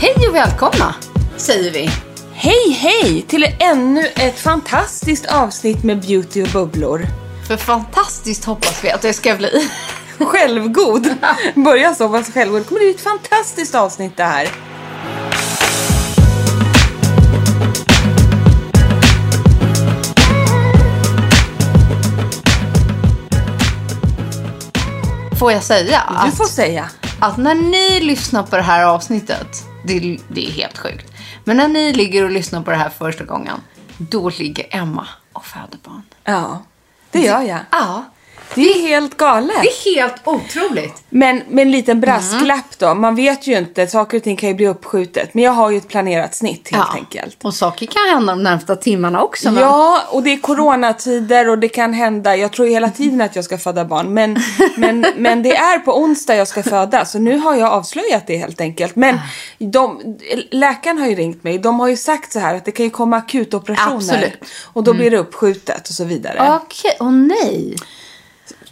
Hej och välkomna, säger vi. Hej, hej till ännu ett fantastiskt avsnitt med Beauty och bubblor. För fantastiskt hoppas vi att det ska bli självgod. Börja så, vara självgod. Det kommer bli ett fantastiskt avsnitt det här. Får jag säga? Du får säga. Att när ni lyssnar på det här avsnittet, det är helt sjukt. Men när ni ligger och lyssnar på det här första gången, då ligger Emma och föder barn. Ja, det gör jag. Ja. Det är helt galet. Det är helt otroligt. Men med en liten brasklapp då. Man vet ju inte, saker och ting kan ju bli uppskjutet. Men jag har ju ett planerat snitt helt enkelt. Och saker kan hända de närmsta timmarna också. Men... ja, och det är coronatider och det kan hända. Jag tror hela tiden att jag ska föda barn. Men det är på onsdag jag ska föda. Så nu har jag avslöjat det helt enkelt. Men läkaren har ju ringt mig. De har ju sagt så här att det kan ju komma akutoperationer. Absolut. Och då blir det uppskjutet och så vidare. Okej, och nej.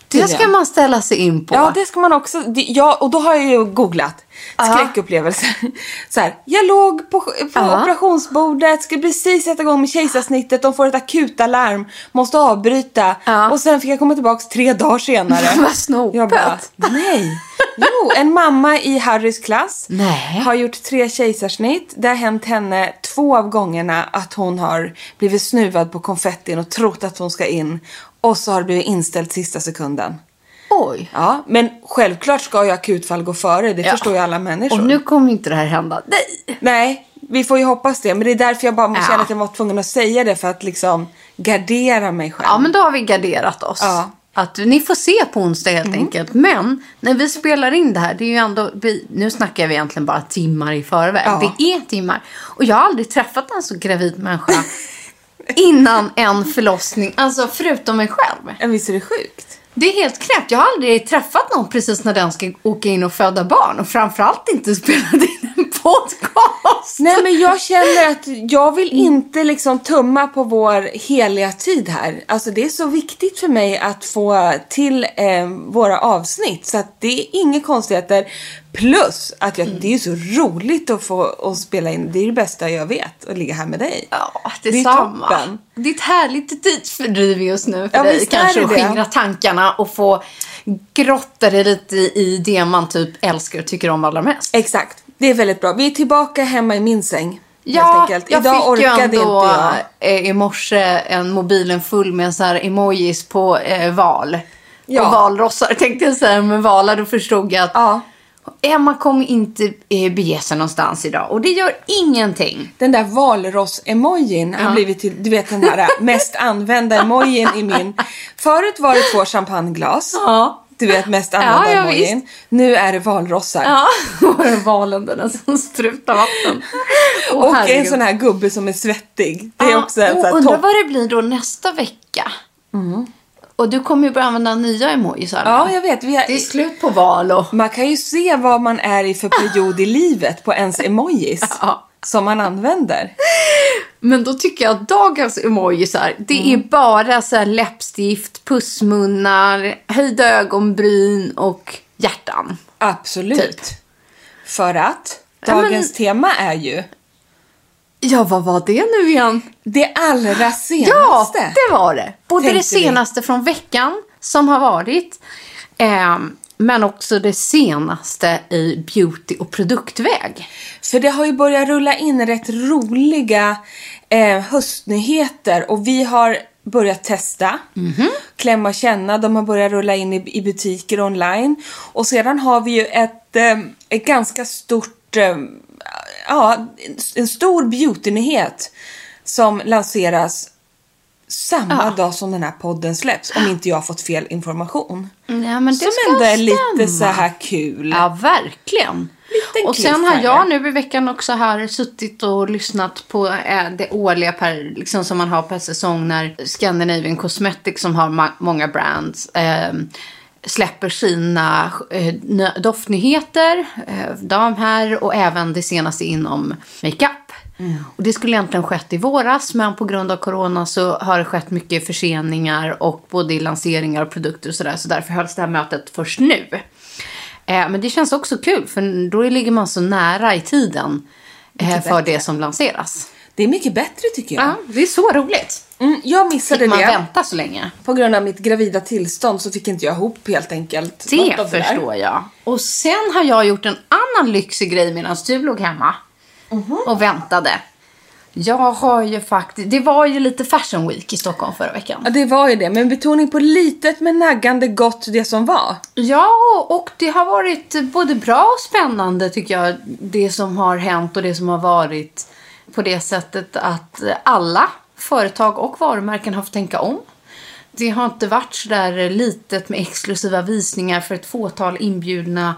Det ska man ställa sig in på. Ja, det ska man också. Ja, och då har jag ju googlat skräckupplevelser. Så här, jag låg på operationsbordet, skulle precis sätta igång med kejsarsnittet. De får ett akutalarm, måste avbryta. Och sen fick jag komma tillbaka 3 dagar senare. Vad snopet. Jag bara, nej. Jo, en mamma i Harrys klass har gjort 3 kejsarsnitt. Det har hänt henne 2 av gångerna att hon har blivit snuvad på konfettin och trott att hon ska in. Och så har det blivit inställt sista sekunden. Oj. Ja, men självklart ska ju akutfall gå före. Det förstår ju alla människor. Och nu kommer inte det här hända. Nej, vi får ju hoppas det. Men det är därför jag bara måste känna att jag var tvungen att säga det. För att liksom gardera mig själv. Ja, men då har vi garderat oss. Ja. Att ni får se på onsdag helt enkelt. Men när vi spelar in det här, det är ju ändå, nu snackar vi egentligen bara timmar i förväg. Ja. Det är timmar. Och jag har aldrig träffat en så gravid människa innan en förlossning. Alltså förutom mig själv. Ja, visst är det sjukt. Det är helt knäppt. Jag har aldrig träffat någon precis när den ska åka in och föda barn. Och framförallt inte spelat in en podcast. Nej, men jag känner att jag vill inte liksom tumma på vår heliga tid här. Alltså det är så viktigt för mig att få till våra avsnitt. Så att det är inga konstigheter. Plus att det är ju så roligt att få spela in. Det är det bästa jag vet, att ligga här med dig. Ja, det är samma. Toppen. Det är ett härligt tidsfördriv just nu för dig. Kanske att skingra tankarna och få grotta dig lite i det man typ älskar och tycker om allra mest. Exakt, det är väldigt bra. Vi är tillbaka hemma i min säng. Ja, jag fick ju ändå i morse en mobilen full med så här emojis på val. Ja. Och valrossar tänkte jag säga, men valar, då förstod jag att... ja. Emma kommer inte bege sig någonstans idag. Och det gör ingenting. Den där valross-emojin har blivit till, du vet, den där mest använda emojin i min. Förut var det 2 champagneglas. Du vet, mest använda emojin. Visst. Nu är det valrossar. Ja, och valen den som strutar vatten. Och en sån här gubbe som är svettig. Det är också en sån här topp. Undrar vad det blir då nästa vecka. Och du kommer ju börja använda nya emojisar. Ja, jag vet. Det är slut på val och... Man kan ju se vad man är i för period i livet på ens emojis som man använder. Men då tycker jag att dagens emojisar, det är bara så här läppstift, pussmunnar, höjda ögonbryn och hjärtan. Absolut. Typ. För att dagens tema är ju... Ja, vad var det nu igen? Det allra senaste. Ja, det var det. Både det senaste från veckan som har varit. Men också det senaste i beauty- och produktväg. För det har ju börjat rulla in rätt roliga höstnyheter. Och vi har börjat testa. Mm-hmm. Klämma och känna. De har börjat rulla in i butiker online. Och sedan har vi ju ett ganska stort... en stor beauty-nyhet som lanseras samma dag som den här podden släpps, om inte jag har fått fel information. Ja, men det som ändå är lite så här kul. Ja, verkligen. Och sen har jag nu i veckan också här suttit och lyssnat på det årliga liksom, som man har per säsong när Scandinavian Cosmetics, som har många brands, släpper sina doftnyheter, de här, och även det senaste inom makeup. Mm. Och det skulle egentligen skett i våras, men på grund av corona så har det skett mycket förseningar och både i lanseringar och produkter och sådär, så därför hölls det här mötet först nu. Men det känns också kul, för då ligger man så nära i tiden för det som lanseras. Det är mycket bättre tycker jag. Ja, det är så roligt. Jag missade man det. Man vänta så länge. På grund av mitt gravida tillstånd så fick inte jag ihop helt enkelt. Det förstår där. Jag. Och sen har jag gjort en annan lyxig grej medan du låg hemma. Mm-hmm. Och väntade. Jag har ju faktiskt... Det var ju lite Fashion Week i Stockholm förra veckan. Ja, det var ju det. Men betoning på litet men naggande gott det som var. Ja, och det har varit både bra och spännande tycker jag. Det som har hänt och det som har varit... På det sättet att alla företag och varumärken har fått tänka om. Det har inte varit så där litet med exklusiva visningar för ett fåtal inbjudna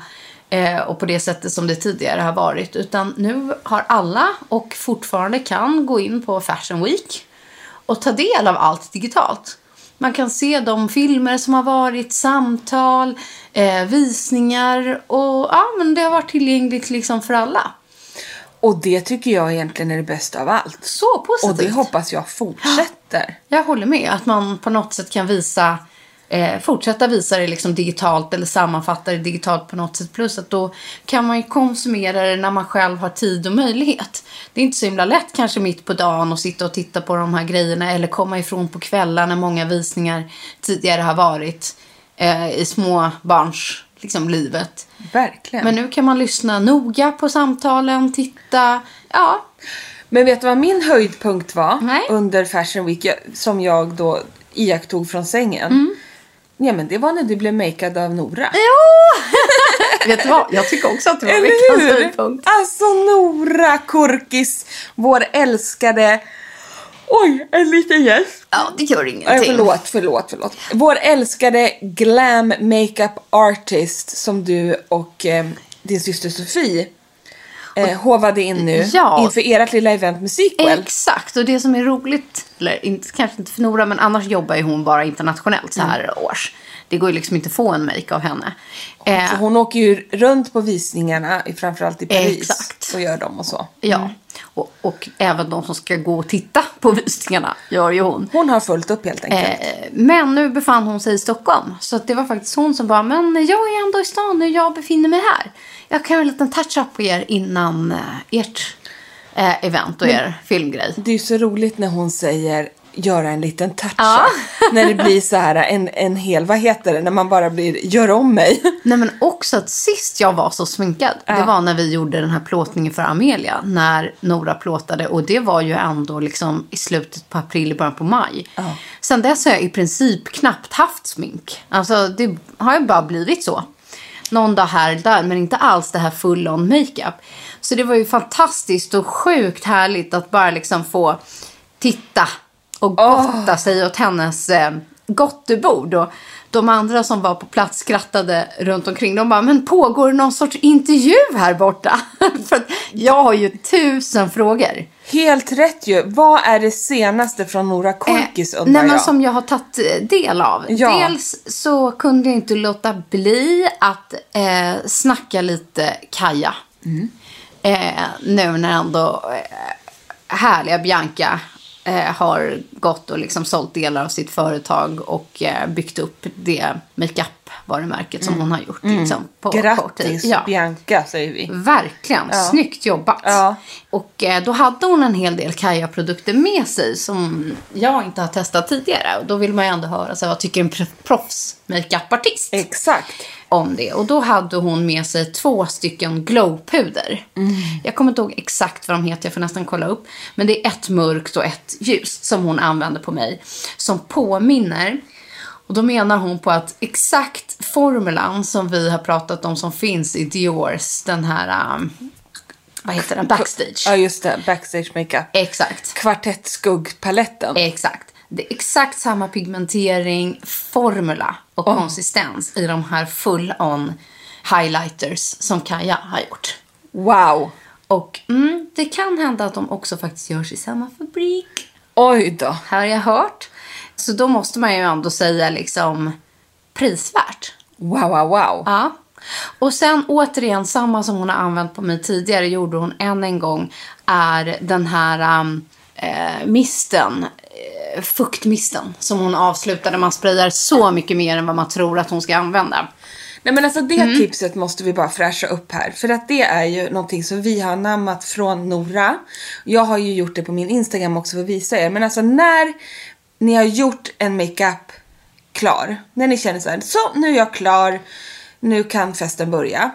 och på det sättet som det tidigare har varit. Utan nu har alla och fortfarande kan gå in på Fashion Week och ta del av allt digitalt. Man kan se de filmer som har varit, samtal, visningar och ja, men det har varit tillgängligt liksom för alla. Och det tycker jag egentligen är det bästa av allt. Så positivt. Och det hoppas jag fortsätter. Jag håller med. Att man på något sätt kan visa... fortsätta visa det liksom digitalt. Eller sammanfatta det digitalt på något sätt. Plus att då kan man ju konsumera det när man själv har tid och möjlighet. Det är inte så himla lätt kanske mitt på dagen att sitta och titta på de här grejerna. Eller komma ifrån på kvällar när många visningar tidigare har varit. I små barns... liksom livet. Verkligen. Men nu kan man lyssna noga på samtalen, titta, ja. Men vet du vad min höjdpunkt var? Nej. Under Fashion Week som jag då iakttog från sängen? Ja, men det var när du blev makead av Nora. Jo! Vet du vad? Jag tycker också att det var veckans höjdpunkt. Alltså Nora Corkis, vår älskade... Oj, en liten gäst. Ja, det gör ingenting. Förlåt. Vår älskade glam makeup artist som du och din syster Sofie hovade in nu inför ert lilla event med Sequel. Exakt, och det som är roligt, eller inte, kanske inte för Nora, men annars jobbar ju hon bara internationellt så här års. Det går ju liksom inte få en make av henne. Så hon åker ju runt på visningarna, framförallt i Paris. Exakt. Och gör dem och så. Ja. Och även de som ska gå och titta på visningarna gör ju hon. Hon har fullt upp helt enkelt. Men nu befann hon sig i Stockholm. Så att det var faktiskt hon som bara, men jag är ändå i stan nu, jag befinner mig här. Jag kan göra en liten touch-up på er innan ert event och er filmgrej. Det är ju så roligt när hon säger... göra en liten touch när det blir så här en hel, vad heter det, när man bara blir, gör om mig. Nej, men också att sist jag var så sminkad, det var när vi gjorde den här plåtningen för Amelia, när Nora plåtade, och det var ju ändå liksom i slutet på april, början på maj. Sen dess har jag i princip knappt haft smink, alltså det har ju bara blivit så någon dag här och där, men inte alls det här full on makeup. Så det var ju fantastiskt och sjukt härligt att bara liksom få titta och gotta sig åt hennes gottebord. Och de andra som var på plats skrattade runt omkring. De bara, men pågår någon sorts intervju här borta? För jag har ju 1000 frågor. Helt rätt ju. Vad är det senaste från Nora Corkis undrar jag? Som jag har tagit del av. Ja. Dels så kunde jag inte låta bli att snacka lite Kaja. Mm. Nu när ändå härliga Bianca har gått och liksom sålt delar av sitt företag och byggt upp det makeup-varumärket som hon har gjort liksom, på kort tid. Grattis Bianca säger vi. Verkligen, snyggt jobbat. Ja. Och då hade hon en hel del Kaja-produkter med sig som jag inte har testat tidigare. Och då vill man ju ändå höra så, vad tycker en proffs-makeup-artist exakt om det. Och då hade hon med sig 2 stycken glowpuder. Mm. Jag kommer inte ihåg exakt vad de heter, jag får nästan kolla upp. Men det är ett mörkt och ett ljust som hon använder på mig. Som påminner. Och då menar hon på att exakt formulan som vi har pratat om som finns i Diors, den här... vad heter den? Backstage. Ja just det, Backstage makeup. Exakt. Kvartettskugg-paletten. Exakt. Det är exakt samma pigmentering, formula och konsistens i de här full-on highlighters som Kaja har gjort. Wow! Och det kan hända att de också faktiskt görs i samma fabrik. Oj då! Här har jag hört. Så då måste man ju ändå säga liksom prisvärt. Wow, wow, wow! Ja. Och sen återigen samma som hon har använt på mig tidigare gjorde hon en gång är den här... misten, fuktmisten som hon avslutade, man sprayar så mycket mer än vad man tror att hon ska använda. Nej men alltså det tipset måste vi bara fräscha upp här, för att det är ju någonting som vi har namnat från Nora. Jag har ju gjort det på min Instagram också för att visa er, men alltså när ni har gjort en makeup klar, när ni känner så här, så nu är jag klar, nu kan festen börja,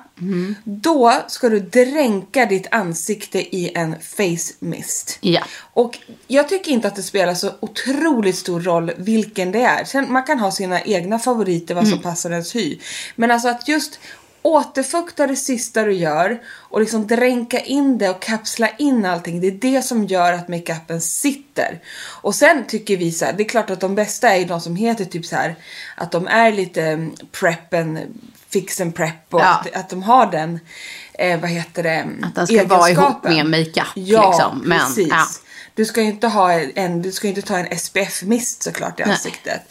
då ska du dränka ditt ansikte i en face mist. Yeah. Och jag tycker inte att det spelar så otroligt stor roll vilken det är. Sen man kan ha sina egna favoriter, vad som passar ens hy. Men alltså att just återfukta det sista du gör och liksom dränka in det och kapsla in allting, det är det som gör att makeupen sitter. Och sen tycker vi så här, det är klart att de bästa är de som heter typ så här, att de är lite preppen, fix and prep och att de har den vad heter det, att den ska vara ihop med makeup liksom. Men, precis. Ja. Du ska ju inte ha ta en SPF-mist såklart i ansiktet.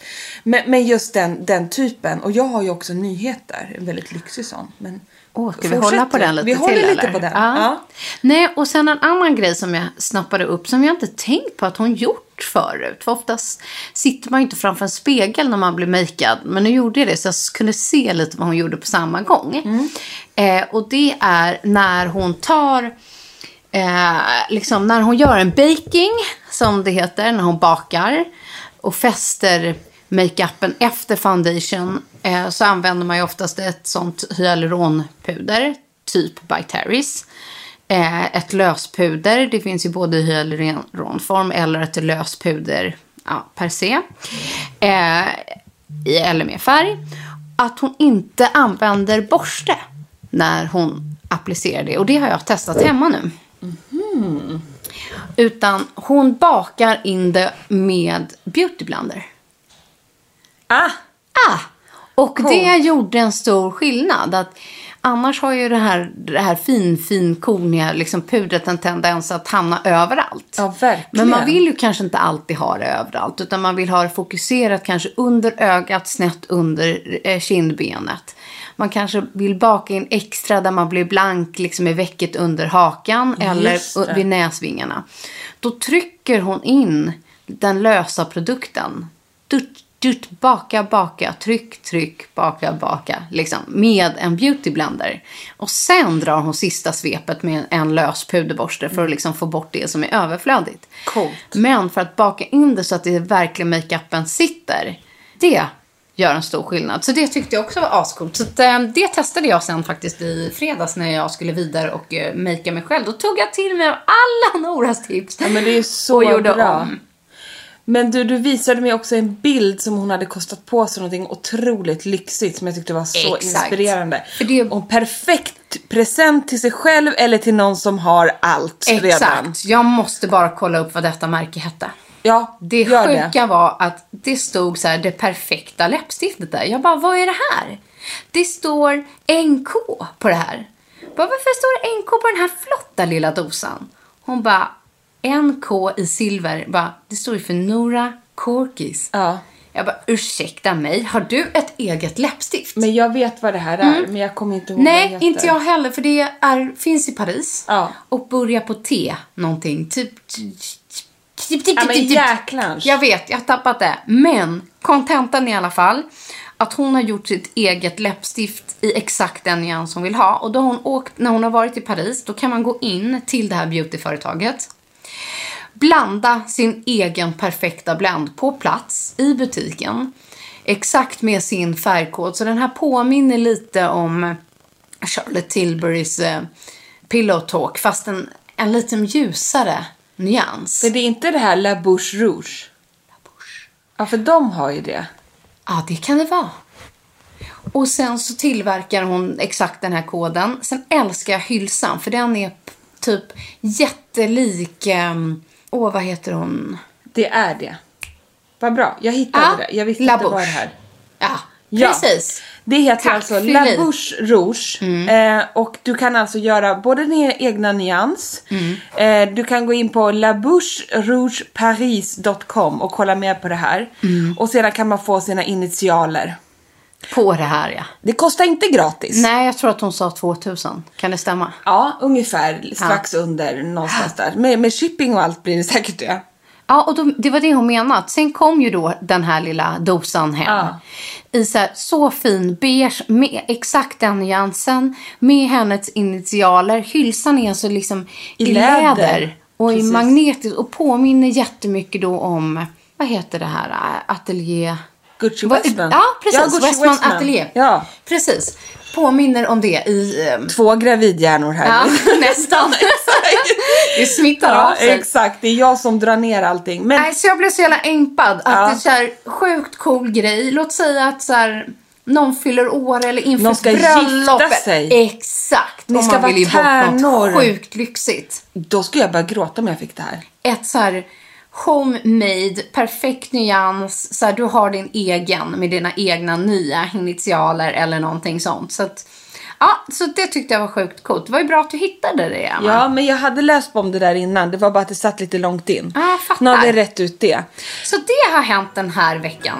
Men just den typen. Och jag har ju också nyheter. En väldigt lyxig sån. Men ska vi hålla på den lite till? Vi håller lite eller? På den. Ja. Nej, och sen en annan grej som jag snappade upp som jag inte tänkt på att hon gjort förut. För oftast sitter man ju inte framför en spegel när man blir makead. Men nu gjorde jag det så jag kunde se lite vad hon gjorde på samma gång. Och det är när hon tar... liksom när hon gör en baking som det heter, när hon bakar och fäster makeupen efter foundation, så använder man ju oftast ett sånt hyaluronpuder typ By Terry's, ett löspuder, det finns ju både hyaluronform eller ett löspuder per se i eller med färg, att hon inte använder borste när hon applicerar det, och det har jag testat hemma nu. Utan hon bakar in det med beauty blender. Och det gjorde en stor skillnad, att annars har ju det här finkorniga liksom pudret en tendens att hamna överallt. Ja, verkligen. Men man vill ju kanske inte alltid ha det överallt, utan man vill ha det fokuserat kanske under ögat, snett under kindbenet. Man kanske vill baka in extra där man blir blank liksom i väcket under hakan eller vid näsvingarna. Då trycker hon in den lösa produkten. Baka, tryck, baka liksom med en beauty blender. Och sen drar hon sista svepet med en lös puderborste för att liksom få bort det som är överflödigt. Coolt. Men för att baka in det så att det verkligen makeupen sitter. Det gör en stor skillnad. Så det tyckte jag också var ascoolt. Så det testade jag sen faktiskt i fredags när jag skulle vidare och makea mig själv. Då tog jag till mig alla Noras tips. Ja, men det är så och gjorde bra. Om. Men du visade mig också en bild som hon hade kostat på sig någonting otroligt lyxigt som jag tyckte var så inspirerande. Och perfekt present till sig själv eller till någon som har allt redan. Exakt. Jag måste bara kolla upp vad detta märke hette. Ja, det sjuka var att det stod så här, det perfekta läppstiftet där. Jag bara, vad är det här? Det står NK på det här. Bara, varför står det NK på den här flotta lilla dosan? Hon bara, en K i silver, bara, det står ju för Nora Corkis. Ja. Jag bara, ursäkta mig, har du ett eget läppstift? Men jag vet vad det här är, men jag kommer inte ihåg. Nej, inte jag heller, för det är, finns i Paris. Ja. Och börjar på T, någonting, typ... Ja, men jäklans. Jag vet, jag har tappat det. Men kontentan i alla fall, att hon har gjort sitt eget läppstift i exakt den nyans hon vill ha. Och då har hon åkt, när hon har varit i Paris, då kan man gå in till det här beautyföretaget, blanda sin egen perfekta blend på plats i butiken, exakt med sin färgkod. Så den här påminner lite om Charlotte Tilburys Pillow Talk, fast en lite ljusare nyans. För det är inte det här La Bouche Rouge. La Bouche. Ja, för de har ju det. Ja, det kan det vara. Och sen så tillverkar hon exakt den här koden. Sen älskar jag hylsan, för den är typ jättelik... vad heter hon? Det är det. Vad bra, jag hittade det. Jag visste inte vad det här. Ja, precis. Det heter alltså La Bouche Rouge. Och du kan alltså göra både din egna nyans. Du kan gå in på laboucherougeparis.com och kolla mer på det här. Och sedan kan man få sina initialer. På det här, ja. Det kostar inte gratis. Nej, jag tror att hon sa 2000. Kan det stämma? Ja, ungefär. Strax under någonstans där. Med shipping och allt blir det säkert det. Ja, och det var det hon menade. Sen kom ju då den här lilla dosan hem. Ja. I så fin beige med exakt den nyansen. Med hennes initialer. Hylsan är alltså liksom i läder. Och i magnetiskt. Och påminner jättemycket då om, vad heter det här? Atelier... Gucci Westman. Ja, precis. Ja, Westman Atelier. Ja. Precis. Påminner om det i... Två gravidhjärnor här. Ja, nästan. Det smittar av sig. Exakt. Det är jag som drar ner allting. Men... Nej, så jag blev så jävla impad. Att det är så här sjukt cool grej. Låt säga att så här, någon fyller år eller inför någon ska bröllopet. Gifta sig. Exakt. Ni ska vara tärnor. Sjukt lyxigt. Då skulle jag börja gråta om jag fick det här. Ett så här... homemade, perfekt nyans, så här, du har din egen med dina egna nya initialer eller någonting sånt, så att ja, så det tyckte jag var sjukt coolt. Det var ju bra att du hittade det, Emma. Ja, men jag hade läst om det där innan, det var bara att det satt lite långt in. Ja, jag fattar. Nu har vi rätt ut det. Så det har hänt den här veckan.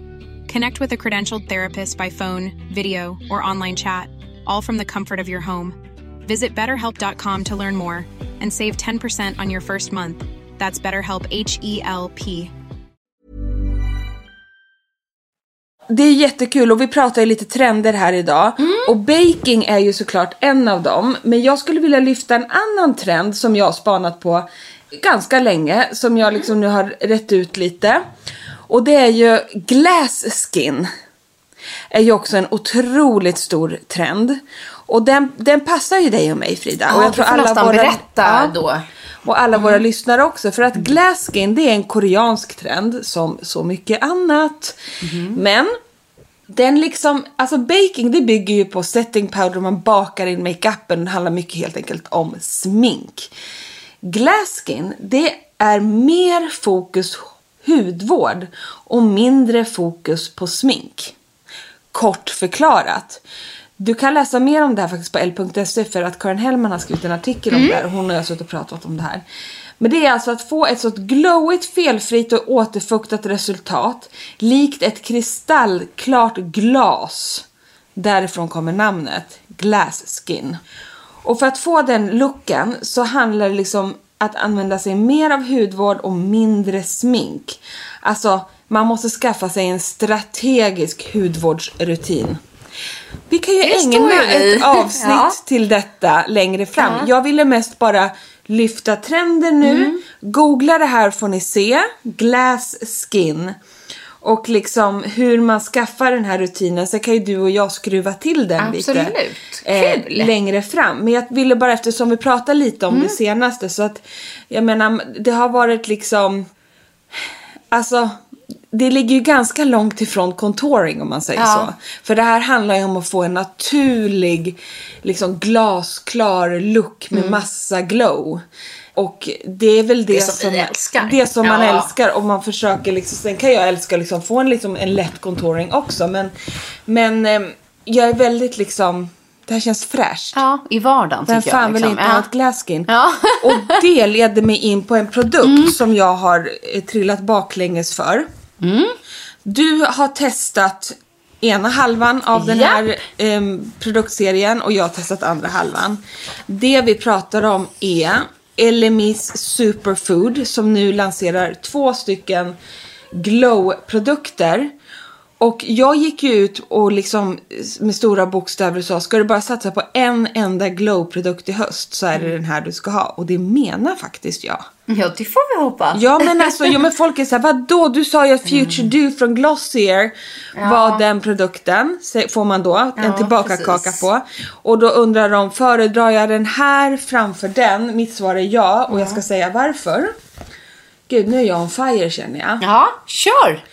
Connect with a credentialed therapist by phone, video, or online chat, all from the comfort of your home. Visit BetterHelp.com to learn more and save 10% on your first month. That's BetterHelp, H-E-L-P. Det är jättekul och vi pratar ju lite trender här idag. Och baking är ju såklart en av dem. Men jag skulle vilja lyfta en annan trend som jag har spanat på ganska länge. Som jag liksom nu har rätt ut lite. Och det är ju glass skin. Är ju också en otroligt stor trend. Och den passar ju dig och mig, Frida. Ja, och jag tror alla våra berätta då. Och alla våra lyssnare också. För att glass skin, det är en koreansk trend som så mycket annat. Mm. Men den liksom, alltså baking, det bygger ju på setting powder. Man bakar in makeupen. Det handlar mycket helt enkelt om smink. Glass skin, det är mer fokus hudvård och mindre fokus på smink. Kort förklarat. Du kan läsa mer om det här faktiskt på l.se, för att Karin Hellman har skrivit en artikel om det här. Hon har alltså pratat om det här. Men det är alltså att få ett sådant glowigt, felfritt och återfuktat resultat. Likt ett kristallklart glas. Därifrån kommer namnet. Glass skin. Och för att få den looken så handlar det liksom att använda sig mer av hudvård och mindre smink. Alltså man måste skaffa sig en strategisk hudvårdsrutin. Vi kan ju ägna ett avsnitt till detta längre fram. Ja. Jag ville mest bara lyfta trenden nu. Mm. Googla det här får ni se. Glass skin. Och liksom hur man skaffar den här rutinen. Så kan ju du och jag skruva till den lite längre fram. Men jag ville bara, eftersom vi pratade lite om det senaste. Så att jag menar, det har varit liksom... Alltså... Det ligger ju ganska långt ifrån contouring om man säger så. För det här handlar ju om att få en naturlig liksom glasklar look med massa glow. Och det är väl det som man älskar. Och man försöker liksom, sen kan jag älska liksom, få en, liksom, en lätt contouring också. Men jag är väldigt liksom... Det här känns fräscht. Ja, i vardagen tycker jag. Den fan vill inte ha ett glass skin. Ja. Och det ledde mig in på en produkt som jag har trillat baklänges för. Mm. Du har testat ena halvan av den här produktserien och jag har testat andra halvan. Det vi pratar om är Elemis Superfood som nu lanserar 2 stycken glow-produkter. Och jag gick ju ut och liksom med stora bokstäver sa, ska du bara satsa på en enda glow-produkt i höst så är det den här du ska ha. Och det menar faktiskt jag. Ja, det får vi hoppas. Ja, men alltså, folk är så här, vadå? Du sa ju att Future Dew från Glossier var den produkten. Får man då en tillbaka-kaka på. Och då undrar de, föredrar jag den här framför den? Mitt svar är ja, och jag ska säga varför. Gud, nu är jag on fire känner jag. Ja, kör!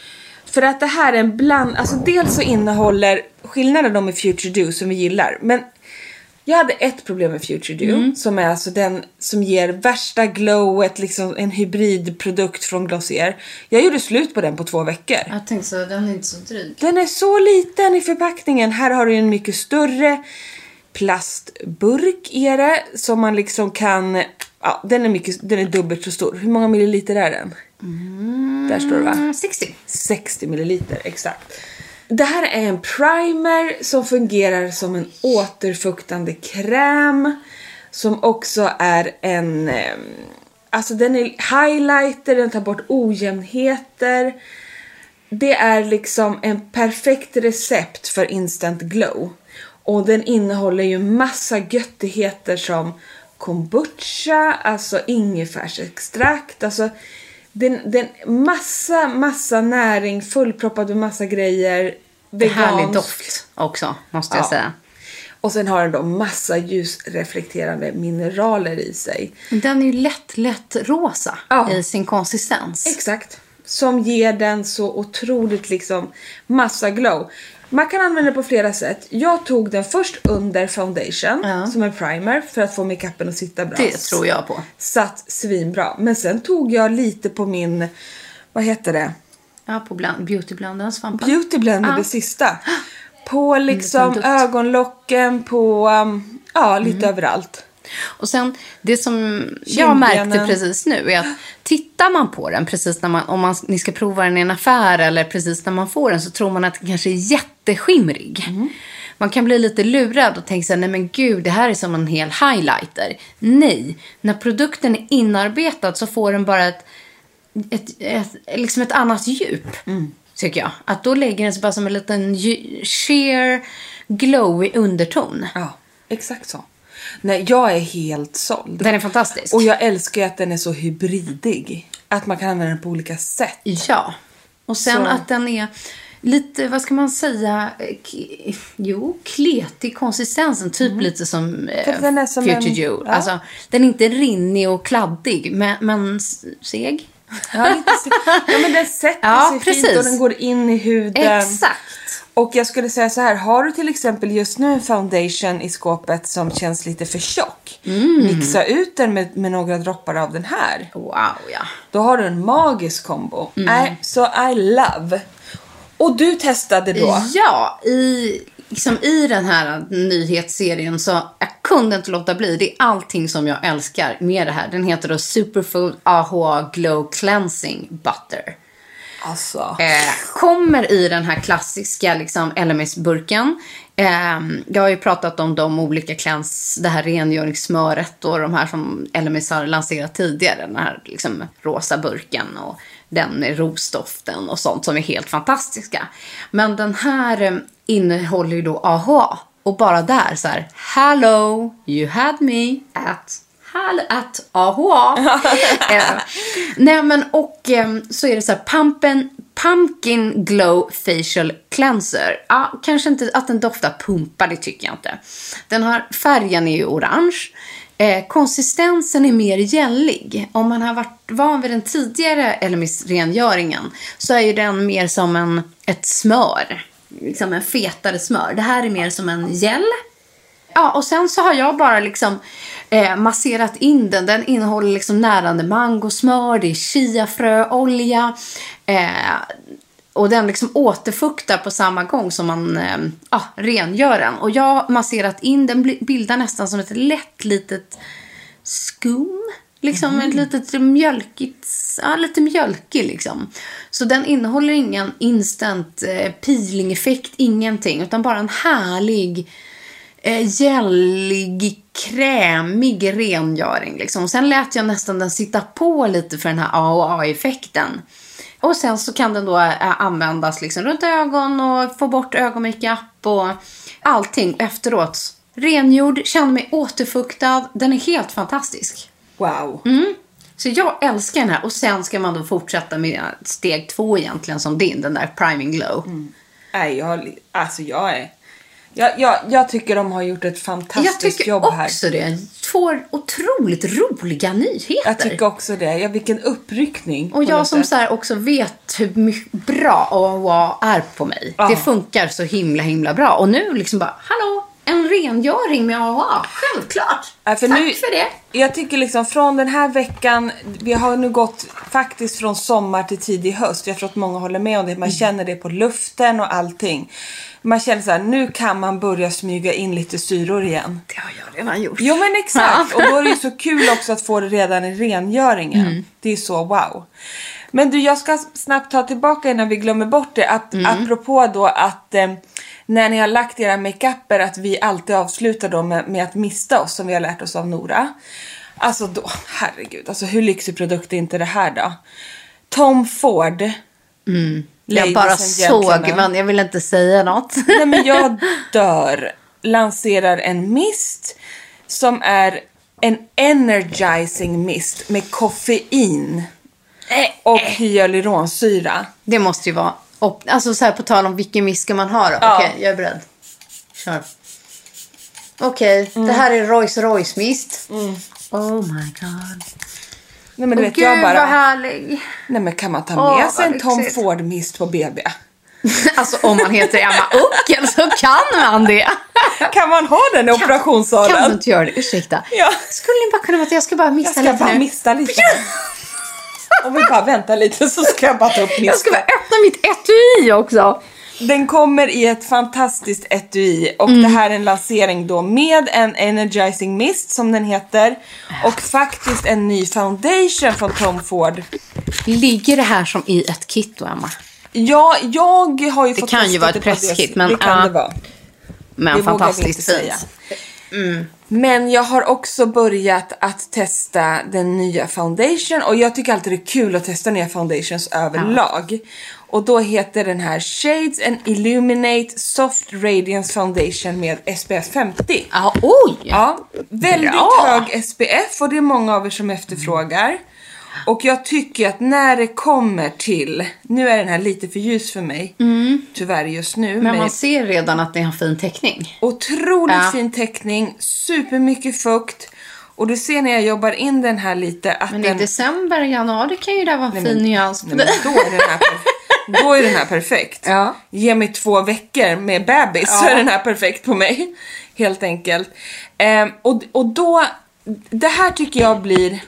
För att det här är en bland... Alltså dels så innehåller skillnaden de i Future Dew som vi gillar. Men jag hade ett problem med Future Dew. Mm. Som är alltså den som ger värsta glowet. Liksom en hybridprodukt från Glossier. Jag gjorde slut på den på 2 veckor. Jag tänkte så, den är inte så dryg. Den är så liten i förpackningen. Här har du en mycket större plastburk är det. Som man liksom kan... Ja, den är dubbelt så stor. Hur många milliliter är den? Där står det va? 60. 60 milliliter, exakt. Det här är en primer som fungerar som en återfuktande kräm. Som också är en... Alltså den är highlighter, den tar bort ojämnheter. Det är liksom en perfekt recept för instant glow. Och den innehåller ju massa göttigheter som... kombucha, alltså ingefärsextrakt, alltså den massa näring fullproppad med massa grejer, vegansk doft också måste jag säga. Och sen har den då massa ljusreflekterande mineraler i sig. Den är ju lätt rosa i sin konsistens. Exakt. Som ger den så otroligt liksom massa glow. Man kan använda det på flera sätt. Jag tog den först under foundation som en primer för att få makeupen att sitta bra. Det tror jag på. Satt svinbra. Men sen tog jag lite på min, vad heter det? Ja, på beautyblendern svampa. Beautyblender det sista. På liksom ögonlocken, på lite överallt. Och sen det som jag märkte precis nu är att tittar man på den precis när ni ska prova den i en affär eller precis när man får den så tror man att den kanske är jätteskimrig. Man kan bli lite lurad och tänka så här, nej men gud, det här är som en hel highlighter. Nej, när produkten är inarbetad så får den bara liksom ett annat djup tycker jag. Att då lägger den sig bara som en liten sheer glow i underton. Ja, exakt så. Nej, jag är helt såld. Den är fantastisk. Och jag älskar att den är så hybridig. Att man kan använda den på olika sätt. Ja. Och sen så. Att den är lite, vad ska man säga, kletig konsistensen, typ lite som Future Dew. Ja. Alltså, den är inte rinnig och kladdig, men seg. Ja, lite seg. Ja, men den sätter sig precis. Fint och den går in i huden. Exakt. Och jag skulle säga så här, har du till exempel just nu en foundation i skåpet som känns lite för tjock, mixa ut den med några droppar av den här. Wow, ja. Då har du en magisk kombo. I love. Och du testade då? Ja, i den här nyhetsserien så jag kunde inte låta bli. Det är allting som jag älskar med det här. Den heter då Superfood AHA Glow Cleansing Butter. Alltså. Kommer i den här klassiska liksom Elemis-burken. Jag har ju pratat om de olika det här rengöringssmöret och de här som Elemis har lanserat tidigare. Den här liksom rosa burken och den med rosdoften och sånt som är helt fantastiska. Men den här innehåller ju då AHA. Och bara där så här, hello, you had me at AHA. Nej men och så är det så här Pumpkin Glow Facial Cleanser. Kanske inte att den doftar pumpa, det tycker jag inte. Den har, färgen är ju orange. Konsistensen är mer gällig. Om man har varit van vid den tidigare Elemis-rengöringen så är ju den mer som ett smör. Liksom en fetare smör. Det här är mer som en gel. Ja, och sen så har jag bara liksom masserat in den. Den innehåller liksom närande mangosmör, det är chiafröolja. Och den liksom återfuktar på samma gång som man rengör den. Och jag har masserat in, den bildar nästan som ett lätt litet skum. Liksom ett litet mjölkigt, lite mjölkig liksom. Så den innehåller ingen instant peeling-effekt, ingenting. Utan bara en härlig, gällig, krämig rengöring liksom. Och sen lät jag nästan den sitta på lite för den här AHA-effekten. Och sen så kan den då användas liksom runt ögon och få bort ögonmakeup och allting efteråt. Rengjord, känner mig återfuktad. Den är helt fantastisk. Wow. Så jag älskar den här. Och sen ska man då fortsätta med steg 2 egentligen som din, den där priming glow. Jag tycker de har gjort ett fantastiskt jobb här. Jag tycker också det. 2 otroligt roliga nyheter. Jag tycker också det. Ja, vilken uppryckning. Och jag som så här också vet hur bra AHA är på mig. Det funkar så himla bra. Och nu liksom bara, hallå, en rengöring med AHA. Självklart. Tack för det. Jag tycker liksom från den här veckan, vi har nu gått faktiskt från sommar till tidig höst. Jag tror att många håller med om det. Man känner det på luften och allting. Man känner så här, nu kan man börja smyga in lite syror igen. Det har jag redan gjort. Jo men exakt. Och då är det ju så kul också att få det redan i rengöringen. Det är så wow. Men du, jag ska snabbt ta tillbaka innan vi glömmer bort det. Apropå då att när ni har lagt era makeuper, att vi alltid avslutar då med att mista oss, som vi har lärt oss av Nora. Alltså då, herregud, alltså hur lyxig produkt är inte det här då? Tom Ford. Jag bara såg, men jag vill inte säga något. Nej men jag dör. Lanserar en mist som är en energizing mist med koffein och hyaluronsyra. Det måste ju vara, alltså så här på tal om vilken mist ska man ha då? Ja. Okej, jag är beredd. Kör. Okej, det här är Rolls-Royce mist. Oh my god. Nej men du vet, jag bara, vad härlig. Nej men kan man ta med sig en Tom Ford mist på BB? Alltså om man heter Emma Uckel så kan man det. Kan man ha den i operationssalen? Kan man inte göra det, ursäkta. Ja. Skulle ni bara kunna vara att jag ska bara mista lite. Om vi bara väntar lite så ska jag bara ta upp misten. Jag ska bara öppna mitt etui också. Den kommer i ett fantastiskt etui. Och det här är en lansering då med en energizing mist som den heter. Och faktiskt en ny foundation från Tom Ford. Ligger det här som i ett kit då, Emma? Ja, jag har ju fått testa det. Det kan ju vara ett presskit. Men, det kan det vara. Men det fantastiskt säga. Men jag har också börjat att testa den nya foundation. Och jag tycker alltid det är kul att testa nya foundations överlag. Och då heter den här Shades and Illuminate Soft Radiance Foundation med SPF 50. Väldigt hög SPF och det är många av er som efterfrågar. Och jag tycker att när det kommer till... Nu är den här lite för ljus för mig. Mm. Tyvärr just nu. Men man ser redan att det är en fin täckning. Otroligt fin täckning. Supermycket fukt. Och du ser när jag jobbar in den här lite... Att men i december, januari kan ju det vara fin nyans. Då är den här perfekt. Ja. Ge mig 2 veckor med bebis så är den här perfekt på mig. Helt enkelt. Och då... Det här tycker jag blir...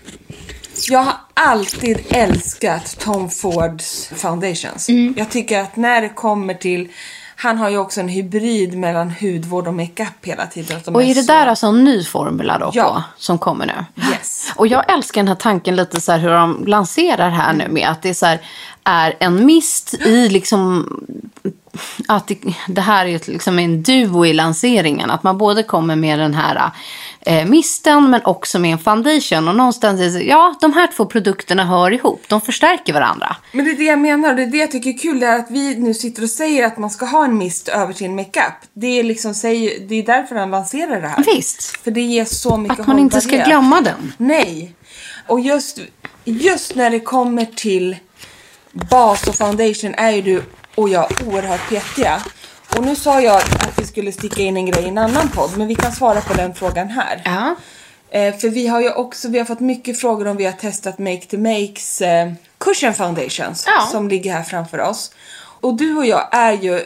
Jag har alltid älskat Tom Fords foundations. Mm. Jag tycker att när det kommer till... Han har ju också en hybrid mellan hudvård och makeup hela tiden. Att de och är det så... där alltså en ny formula då på, som kommer nu? Yes. Och jag älskar den här tanken lite så här hur de lanserar här nu med att det är, så här, är en mist i liksom... Att det här är liksom en duo i lanseringen. Att man både kommer med den här misten men också med en foundation. Och någonstans är det, de här 2 produkterna hör ihop. De förstärker varandra. Men det är det jag menar och det är det jag tycker är kul. Är att vi nu sitter och säger att man ska ha en mist över till en makeup. Det är liksom, det är därför man lanserar det här. Visst. För det ger så mycket hållbarhet. Att man inte ska glömma den. Nej. Och just när det kommer till bas och foundation är ju du... Och jag är oerhört petiga. Och nu sa jag att vi skulle sticka in en grej i en annan podd. Men vi kan svara på den frågan här. Ja. För vi har ju också... Vi har fått mycket frågor om vi har testat Make the Makes Cushion Foundations. Ja. Som ligger här framför oss. Och du och jag är ju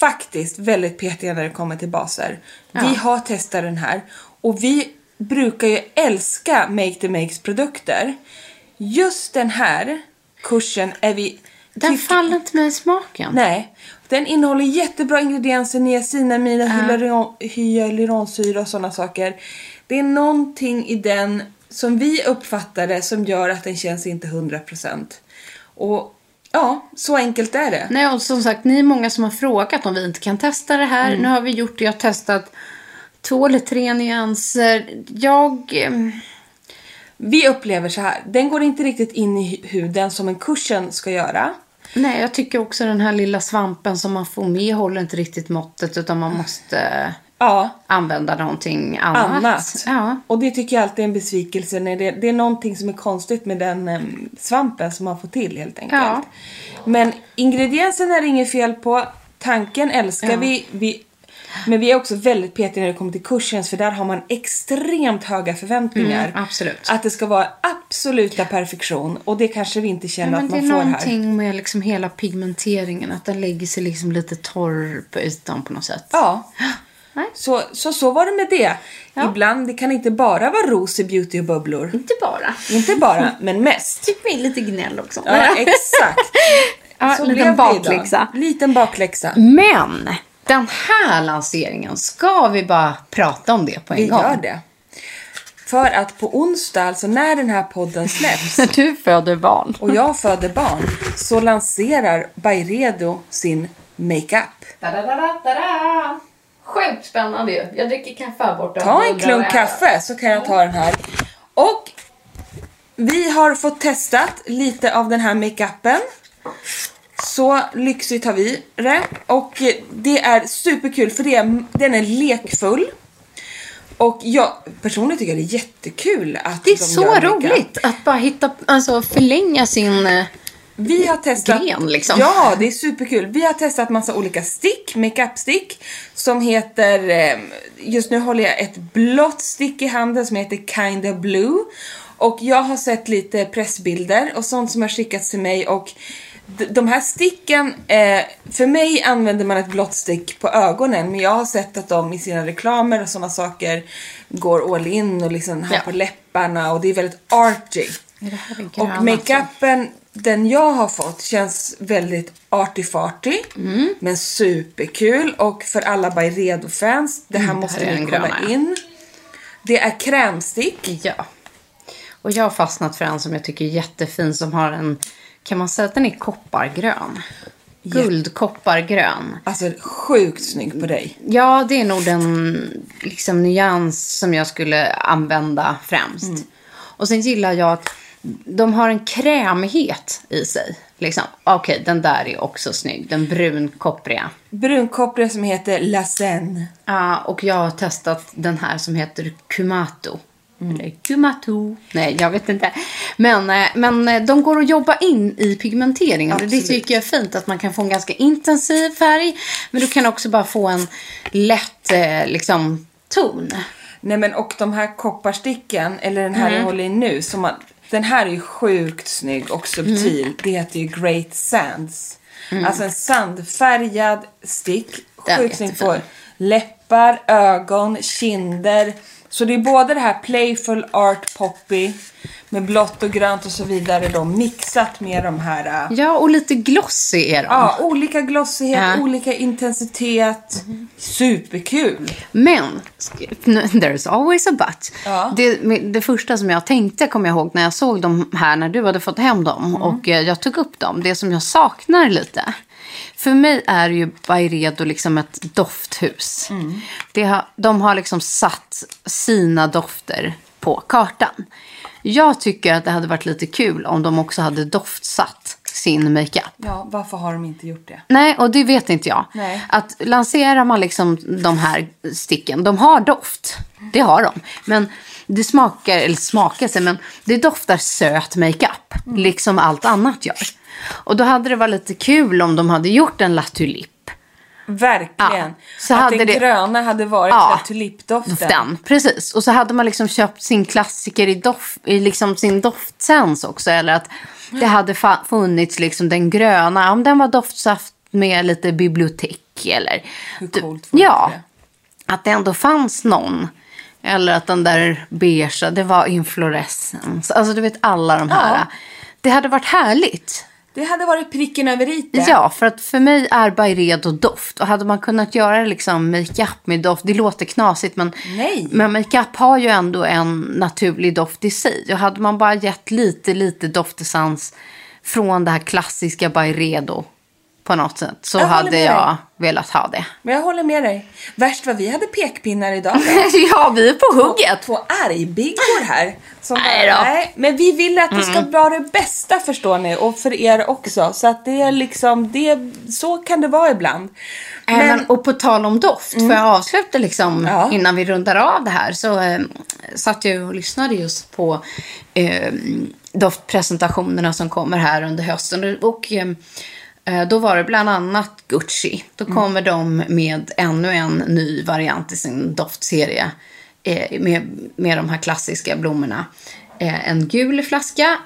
faktiskt väldigt petiga när det kommer till baser. Ja. Vi har testat den här. Och vi brukar ju älska Make the Makes produkter. Just den här kursen är vi... Den faller inte med smaken. Nej. Den innehåller jättebra ingredienser. Niacinamid, hyaluronsyra och sådana saker. Det är någonting i den som vi uppfattade som gör att den känns inte 100%. Och så enkelt är det. Nej, och som sagt, ni är många som har frågat om vi inte kan testa det här. Nu har vi gjort det. Jag har testat 2 eller 3 nyanser. Vi upplever så här. Den går inte riktigt in i huden som en cushion ska göra. Nej, jag tycker också den här lilla svampen som man får med håller inte riktigt måttet. Utan man måste använda någonting annat. Ja. Och det tycker jag alltid är en besvikelse. När det är någonting som är konstigt med den svampen som man får till helt enkelt. Ja. Men ingredienserna är inget fel på. Tanken älskar vi. Men vi är också väldigt petiga när det kommer till cushions. För där har man extremt höga förväntningar. Absolut. Att det ska vara absoluta perfektion. Och det kanske vi inte känner att man får här. Men det är någonting med liksom hela pigmenteringen. Att den lägger sig liksom lite torr på ytan på något sätt. Ja. Nej. Så var det med det. Ja. Ibland, det kan inte bara vara rosor, beauty och bubblor. Inte bara, men mest. Typ med lite gnäll också. Ja, exakt. Så liten bakläxa. Men... Den här lanseringen, ska vi bara prata om det på en gång? Vi gör det. För att på onsdag, alltså när den här podden släpps... Du föder barn. Och jag föder barn. Så lanserar Byredo sin makeup. Sjukt spännande ju. Jag dricker kaffe borta. Ta en klunk kaffe så kan jag ta den här. Och vi har fått testat lite av den här makeupen. Så lyxigt har vi det. Och det är superkul för den är lekfull. Och jag personligen tycker det är jättekul att det är så roligt att bara hitta, alltså förlänga sin vi har testat, gren liksom. Ja, det är superkul. Vi har testat massa olika stick, makeup-stick som heter, just nu håller jag ett blått stick i handen som heter Kinda Blue. Och jag har sett lite pressbilder och sånt som har skickats till mig och de här sticken, för mig använder man ett blått stick på ögonen. Men jag har sett att de i sina reklamer och sådana saker går all in och liksom har på läpparna. Och det är väldigt arty. Och makeupen, den jag har fått, känns väldigt arty-farty. Men superkul. Och för alla Byredo-fans, det här måste vi komma in. Det är krämstick. Ja. Och jag har fastnat för en som jag tycker är jättefin som har en... Kan man säga att den är koppargrön? Guldkoppargrön. Alltså sjukt snygg på dig. Ja, det är nog den liksom nyans som jag skulle använda främst. Och sen gillar jag att de har en krämighet i sig. Liksom. Okej, den där är också snygg. Den brunkoppriga. Brunkoppriga som heter La Sen. Ja, och jag har testat den här som heter Kumato. Eller Kumato. Nej, jag vet inte. Men de går att jobba in i pigmenteringen. Absolut. Det tycker jag är fint att man kan få en ganska intensiv färg. Men du kan också bara få en lätt liksom, ton. Nej, men och de här kopparsticken, eller den här jag håller i nu. Som man, den här är ju sjukt snygg och subtil. Mm. Det heter ju Great Sands. Mm. Alltså en sandfärgad stick. Sjukt snygg på läppar, ögon, kinder. Så det är både det här playful art poppy med blått och grönt och så vidare då, mixat med de här... Ja, och lite glossy är de. Ja, olika glossighet, olika intensitet. Mm-hmm. Superkul. Men, there's always a but. Ja. Det första som jag tänkte, kom jag ihåg, när jag såg dem här, när du hade fått hem dem och jag tog upp dem, det som jag saknar lite... För mig är ju Byredo liksom ett dofthus. Mm. De har liksom satt sina dofter på kartan. Jag tycker att det hade varit lite kul om de också hade doftsatt sin makeup. Ja, varför har de inte gjort det? Nej, och det vet inte jag. Nej. Att lanserar man liksom de här sticken, de har doft. Det har de. Men det smakar, eller smakar sig, men det doftar söt makeup. Mm. Liksom allt annat gör. Och då hade det varit lite kul om de hade gjort en latulip. Verkligen. Ja, så att den gröna hade varit tulipdoften. Precis. Och så hade man liksom köpt sin klassiker i liksom sin doftsens också. Eller att det hade funnits liksom den gröna. Om den var doftsaft med lite bibliotek. Eller, hur coolt var det? Att det ändå fanns någon. Eller att den där beige, det var inflorescens. Alltså du vet alla de här. Det hade varit härligt. Det hade varit pricken över i det. Ja, för att för mig är Byredo doft. Och hade man kunnat göra liksom make-up med doft, det låter knasigt, men nej. Men make-up har ju ändå en naturlig doft i sig. Och hade man bara gett lite doftessens från det här klassiska Byredo på något sätt, så hade jag velat ha det. Men jag håller med dig. Värst vad vi hade pekpinnar idag. Ja, vi är på hugget. Två argbiggor här. Som nej, men vi vill att det ska vara det bästa, förstår ni. Och för er också. Så att det är liksom, så kan det vara ibland. Men, och på tal om doft, för jag avslutar liksom innan vi rundar av det här. Så satt jag och lyssnade just på doftpresentationerna som kommer här under hösten. Och... då var det bland annat Gucci. Då kommer de med ännu en ny variant i sin doftserie. Med de här klassiska blommorna. En gul flaska.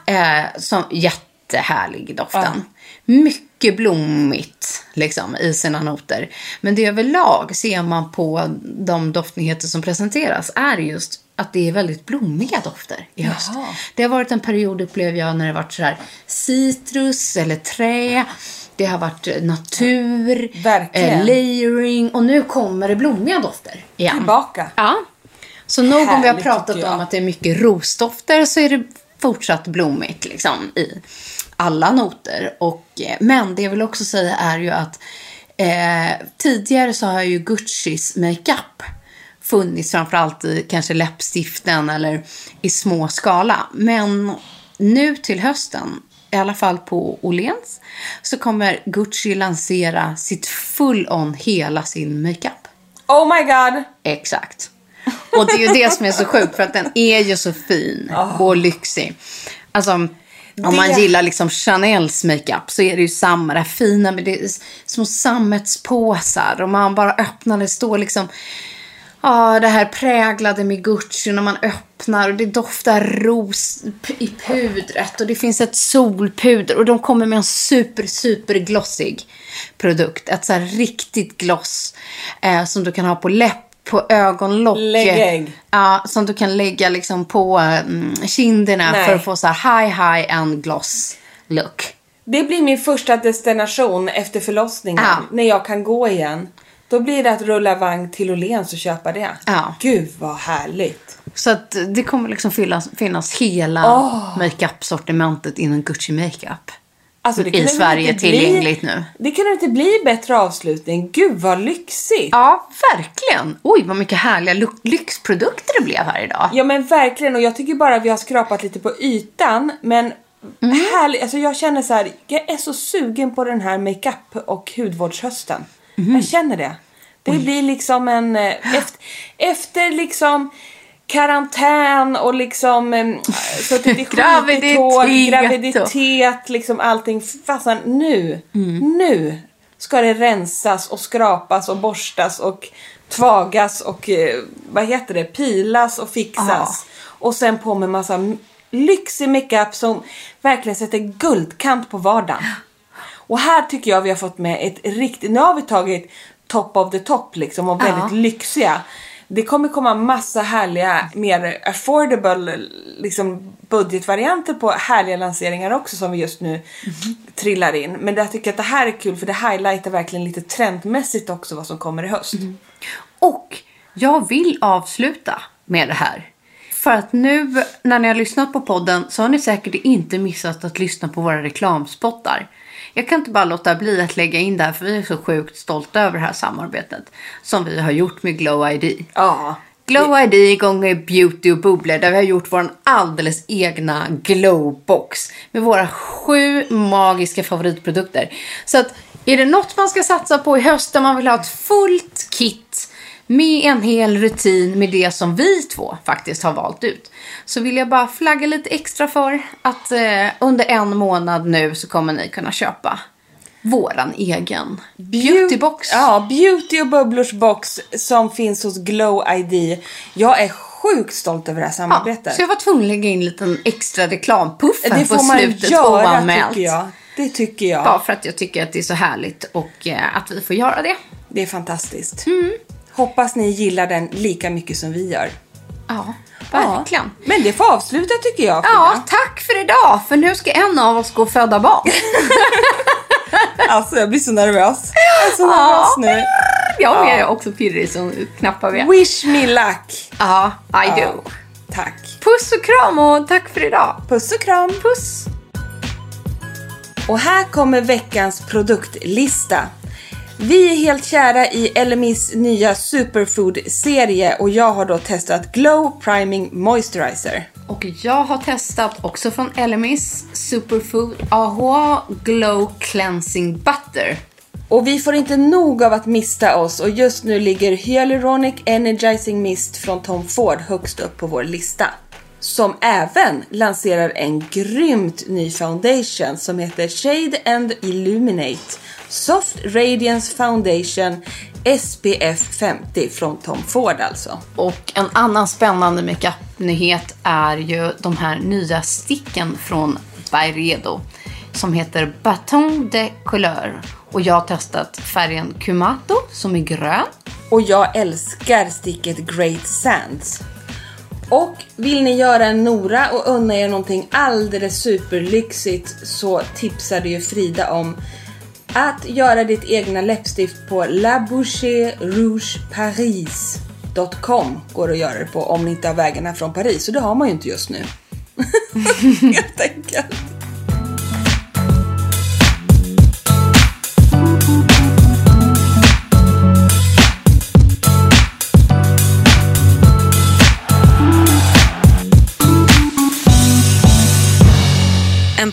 Som jättehärlig doften. Mycket blommigt liksom, i sina noter. Men det överlag ser man på de doftnyheter som presenteras. Är just att det är väldigt blommiga dofter i höst. Jaha. Det har varit en period, upplever jag, när det varit så här citrus eller trä. Det har varit natur, layering, och nu kommer det blommiga dofter igen. Tillbaka. Ja. Så någon gång vi har pratat om att det är mycket rosdofter, så är det fortsatt blommigt liksom, i alla noter. Men det jag vill också säga är ju att tidigare så har ju Guccis makeup funnits framförallt i kanske läppstiften eller i små skala. Men nu till hösten, i alla fall på Åhléns, så kommer Gucci lansera sitt full-on, hela sin makeup. Oh my god! Exakt. Och det är ju det som är så sjukt, för att den är ju så fin och lyxig. Alltså, om man gillar liksom Chanels makeup, så är det ju samma, det här fina med det, små sammetspåsar. Och man bara öppnar, det står liksom... Ja, det här präglade med Gucci när man öppnar, och det doftar ros i pudret, och det finns ett solpuder, och de kommer med en super glossig produkt, ett så här riktigt gloss som du kan ha på läpp, på ögonlock, som du kan lägga liksom på kinderna för att få så här high end gloss look. Det blir min första destination efter förlossningen, när jag kan gå igen. Då blir det att rulla vagn till Åhléns och köpa det. Ja. Gud vad härligt. Så att det kommer liksom finnas hela make-up-sortimentet inom Gucci Makeup. Alltså, i Sverige tillgängligt nu. Det kan inte bli bättre avslutning. Gud vad lyxigt. Ja, verkligen. Oj, vad mycket härliga lyxprodukter det blev här idag. Ja, men verkligen. Och jag tycker bara att vi har skrapat lite på ytan. Men härligt. Alltså, jag känner så här, jag är så sugen på den här make-up och hudvårdshösten. Jag känner det. Det blir liksom en efter liksom karantän och liksom så att det är graviditet liksom allting. Fastän nu ska det rensas och skrapas och borstas och tvagas och pilas och fixas. Och sen på med massa lyxig makeup som verkligen sätter guldkant på vardagen. Och här tycker jag vi har fått med ett riktigt... Nu har vi tagit top of the top liksom och väldigt lyxiga. Det kommer komma massa härliga, mer affordable liksom budgetvarianter på härliga lanseringar också som vi just nu trillar in. Men jag tycker att det här är kul för det highlightar verkligen lite trendmässigt också vad som kommer i höst. Mm. Och jag vill avsluta med det här. För att nu när ni har lyssnat på podden så har ni säkert inte missat att lyssna på våra reklamspottar. Jag kan inte bara låta bli att lägga in där för vi är så sjukt stolta över det här samarbetet som vi har gjort med Glow ID. Ja. Glow ID gånger Beauty och Bubblor där vi har gjort vår alldeles egna glowbox med våra 7 magiska favoritprodukter. Så att är det något man ska satsa på i höst där man vill ha ett fullt kit med en hel rutin med det som vi två faktiskt har valt ut. Så vill jag bara flagga lite extra för att under en månad nu så kommer ni kunna köpa våran egen beautybox. Ja, beauty och bubblors box som finns hos Glow ID. Jag är sjukt stolt över det här samarbetet. Ja, så jag var tvungen att lägga in en liten extra reklampuff här på slutet. Det får man göra tycker jag. Det tycker jag. Bara för att jag tycker att det är så härligt och att vi får göra det. Det är fantastiskt. Mm. Hoppas ni gillar den lika mycket som vi gör. Ja, verkligen. Ja. Men det får avsluta tycker jag. Frida. Ja, tack för idag. För nu ska en av oss gå och föda barn. Alltså, jag blir så nervös. Jag är så nervös nu. Jag är också pirrig som knappar med. Wish me luck. Ja, I do. Tack. Puss och kram och tack för idag. Puss och kram. Puss. Och här kommer veckans produktlista. Vi är helt kära i Elemis nya Superfood-serie och jag har då testat Glow Priming Moisturizer. Och jag har testat också från Elemis Superfood AHA Glow Cleansing Butter. Och vi får inte nog av att mista oss och just nu ligger Hyaluronic Energizing Mist från Tom Ford högst upp på vår lista. Som även lanserar en grymt ny foundation som heter Shade and Illuminate Soft Radiance Foundation SPF 50 från Tom Ford alltså. Och en annan spännande makeup-nyhet är ju de här nya sticken från Byredo som heter Baton de Couleur. Och jag har testat färgen Kumato som är grön. Och jag älskar sticket Great Sands. Och vill ni göra en Nora och unna er någonting alldeles superlyxigt så tipsade ju Frida om att göra ditt egna läppstift på La Bouche Rouge Paris.com går att göra det på om ni inte har vägarna från Paris. Så det har man ju inte just nu. Helt enkelt. En